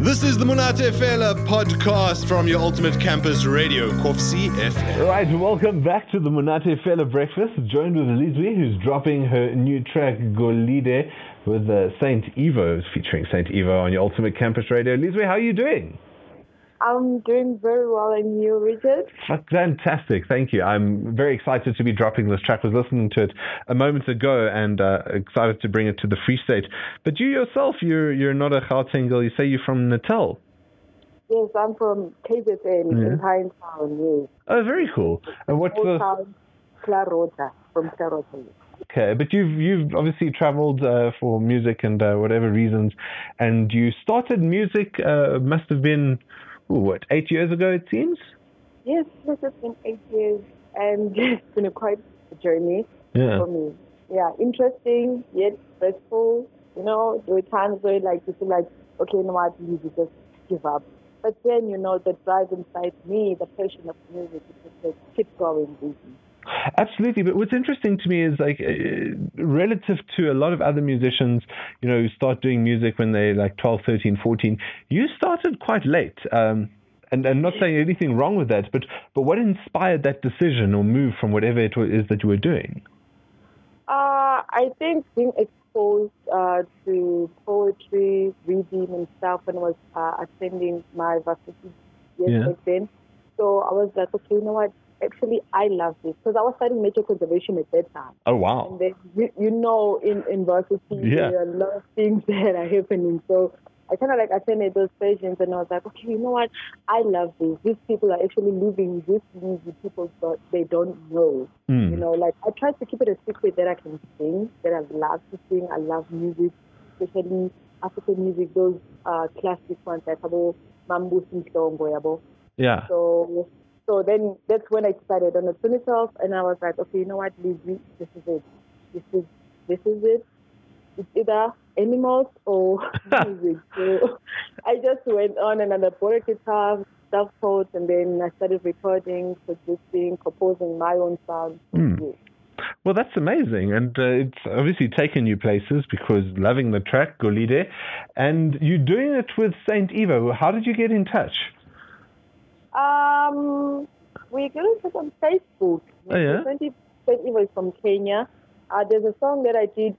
This is the Monate Fela podcast from your ultimate campus radio, Kovsie FM. Right, welcome back to the Monate Fela breakfast, joined with Lizzy, who's dropping her new track, Golide, with Saint Evo, featuring Saint Evo on your ultimate campus radio. Lizzy, how are you doing? I'm doing very well, and you, Richard? Fantastic, thank you. I'm very excited to be dropping this track. I was listening to it a moment ago and excited to bring it to the Free State. But you yourself, you're not a Gauteng girl. You say you're from Natal. Yes, I'm from KBT in Pine Town, yes. Oh, very cool. And what's the... from Clarota. Okay, but you've obviously travelled for music and whatever reasons, and you started music, must have been... 8 years ago it seems? Yes, it's been 8 years and it's been quite a journey for me. Yeah, interesting, yet stressful. You know, there were times where you feel like, okay, no, I believe you just give up. But then, the drive inside me, the passion of music, is just like, keep going, busy. Absolutely, but what's interesting to me is relative to a lot of other musicians, who start doing music when they're 12, 13, 14, you started quite late, and not saying anything wrong with that, but what inspired that decision or move from whatever it is that you were doing? I think being exposed to poetry, reading and stuff when I was attending my varsity years back then, so I was like, okay, actually, I love this because I was studying nature conservation at that time. Oh, wow. And then, in varsity, there are a lot of things that are happening. So I kind of attended those sessions and I was like, okay, I love this. These people are actually living this music people that they don't know. Mm. I try to keep it a secret that I can sing, that I love to sing. I love music, especially African music, those classic ones like Mambo, Tinko, Ngoyabo. Yeah. So then that's when I decided on the 2012, and I was like, okay, Lizzy, this is it. This is it. It's either animals or music. So I just went on and I bought a guitar, self-taught, and then I started recording, producing, composing my own sound. Mm. Well, that's amazing, and it's obviously taken you places because loving the track, Golide, and you're doing it with Saint Evo. How did you get in touch? We're going to put on Facebook. Oh, yeah? Saint Evo is from Kenya. There's a song that I did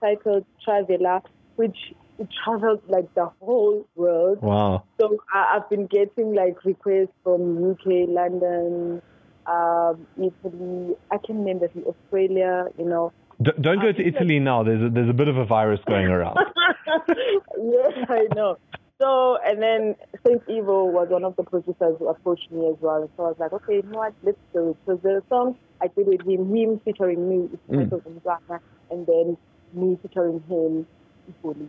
titled Travella, which it travels the whole world. Wow. So I've been getting requests from UK, London, Italy, I can't remember, Australia, Don't go to Italy now. There's a bit of a virus going around. Yes, I know. So, and then Saint Evo was one of the producers who approached me as well. So I was like, okay, let's do it. So the song I did with him featuring me, and then me featuring him, Golide.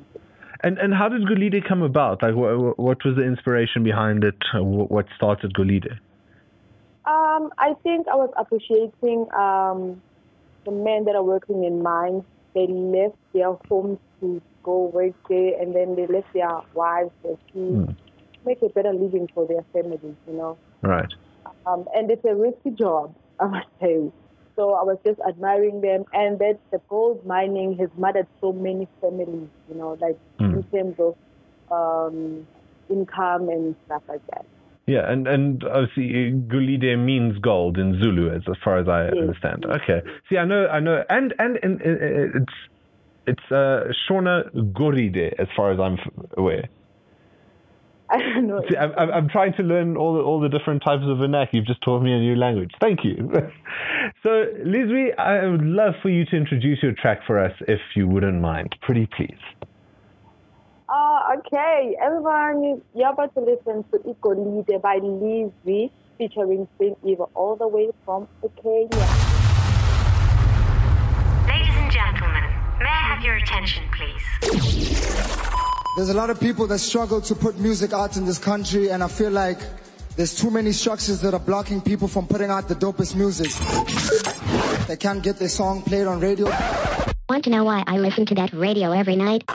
And how did Golide come about? What was the inspiration behind it? What started Golide? I think I was appreciating the men that are working in mines. They left their homes to go work there, and then they left their wives to make a better living for their families, Right. And it's a risky job, I must say. So I was just admiring them, and that the gold mining has mattered so many families, in terms of income and stuff like that. Yeah, and obviously Golide means gold in Zulu, as far as I understand. Okay. See, I know, and it's Shona Golide, as far as I'm aware. I don't know. See, I'm trying to learn all the different types of vernacular. You've just taught me a new language. Thank you. So, Lizzy, I would love for you to introduce your track for us, if you wouldn't mind. Pretty please. Okay, everyone, you're about to listen to IcoLeader by Lizzy featuring Saint Evo all the way from Acadia. Ladies and gentlemen, may I have your attention, please? There's a lot of people that struggle to put music out in this country, and I feel like there's too many structures that are blocking people from putting out the dopest music. They can't get their song played on radio. Want to know why I listen to that radio every night?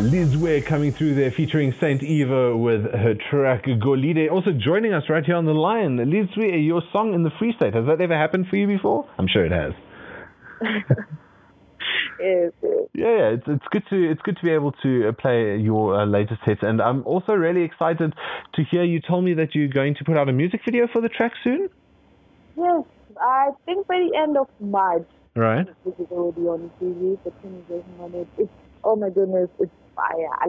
Lizzy coming through there featuring Saint Evo with her track Golide. Also joining us right here on the line, Lizzy, your song in the Free State. Has that ever happened for you before? I'm sure it has. Yes. Yeah, it's good to be able to play your latest hits, and I'm also really excited to hear you tell me that you're going to put out a music video for the track soon. Yes, I think by the end of March. Right. This is already on TV. The thing is working on it. It's, oh my goodness, it's fire! I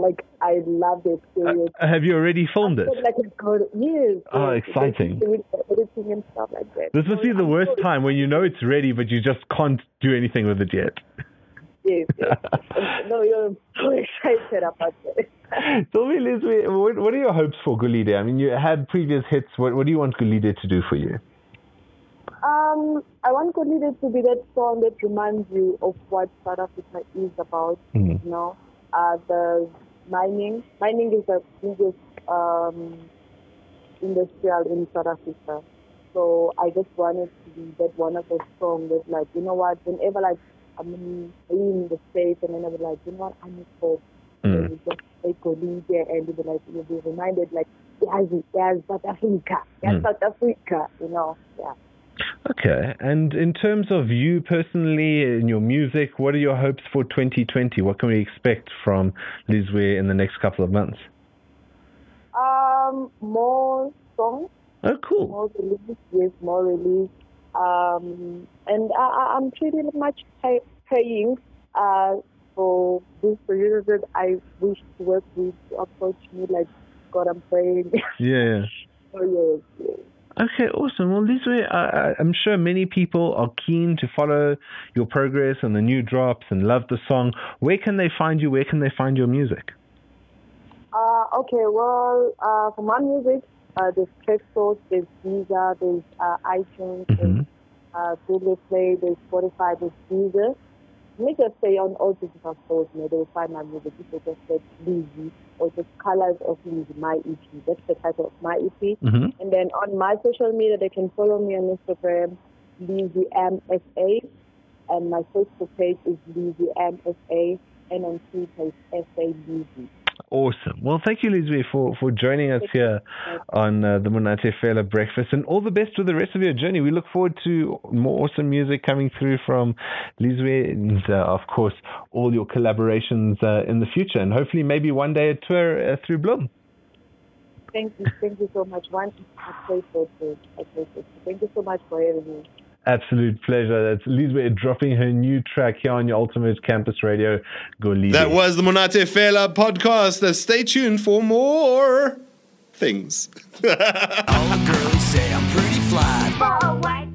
love the experience. Have you already filmed it? Like it's good. Yes. Oh, exciting! Editing and stuff like that. This must be the worst time when you know it's ready, but you just can't do anything with it yet. Yes. No, you're so excited about it. Tell me, Lizzy, what are your hopes for Golide? I mean, you had previous hits. What do you want Golide to do for you? I want Golide to be that song that reminds you of what South Africa is about. Mm-hmm. You know, the mining. Mining is the biggest industrial in South Africa. So I just wanted to be that one of the songs that, like, you know what, whenever like I'm in the States and then I was like, you know what, I need hope. Mm-hmm. And you just take Golide and you'll be reminded, like, yes, South Africa. Yes, mm-hmm. South Africa, you know, yeah. Okay, and in terms of you personally in your music, what are your hopes for 2020? What can we expect from Lizzy in the next couple of months? More songs. Oh, cool. More release. And I'm pretty much paying for these producers that I wish to work with to approach me, like, God, I'm praying. Yeah. Oh, yes. Okay, awesome. Well, Lizzy, I'm sure many people are keen to follow your progress and the new drops and love the song. Where can they find you? Where can they find your music? Okay, well, for my music, there's Trexos, there's Deezer, there's iTunes, mm-hmm. there's Google Play, there's Spotify, there's Deezer. Let me just say on all digital stores, they will find my music. If they just search Lizzy or just Colors of Lizzy, my EP. That's the title of my EP. Mm-hmm. And then on my social media, they can follow me on Instagram, LizzyMSA. And my Facebook page is LizzyMSA. And on Twitter, it's SA Lizzy. Awesome. Well, thank you, Lizzy, for joining us here on the Monate Fela Breakfast, and all the best with the rest of your journey. We look forward to more awesome music coming through from Lizzy and, of course, all your collaborations in the future, and hopefully maybe one day a tour through Bloom. Thank you. Thank you so much. Thank you so much for having me. Absolute pleasure. That's Lizzy dropping her new track here on your Ultimate Campus Radio. Golide. That was the Monate Fela podcast. Stay tuned for more things. All the girls say I'm pretty fly.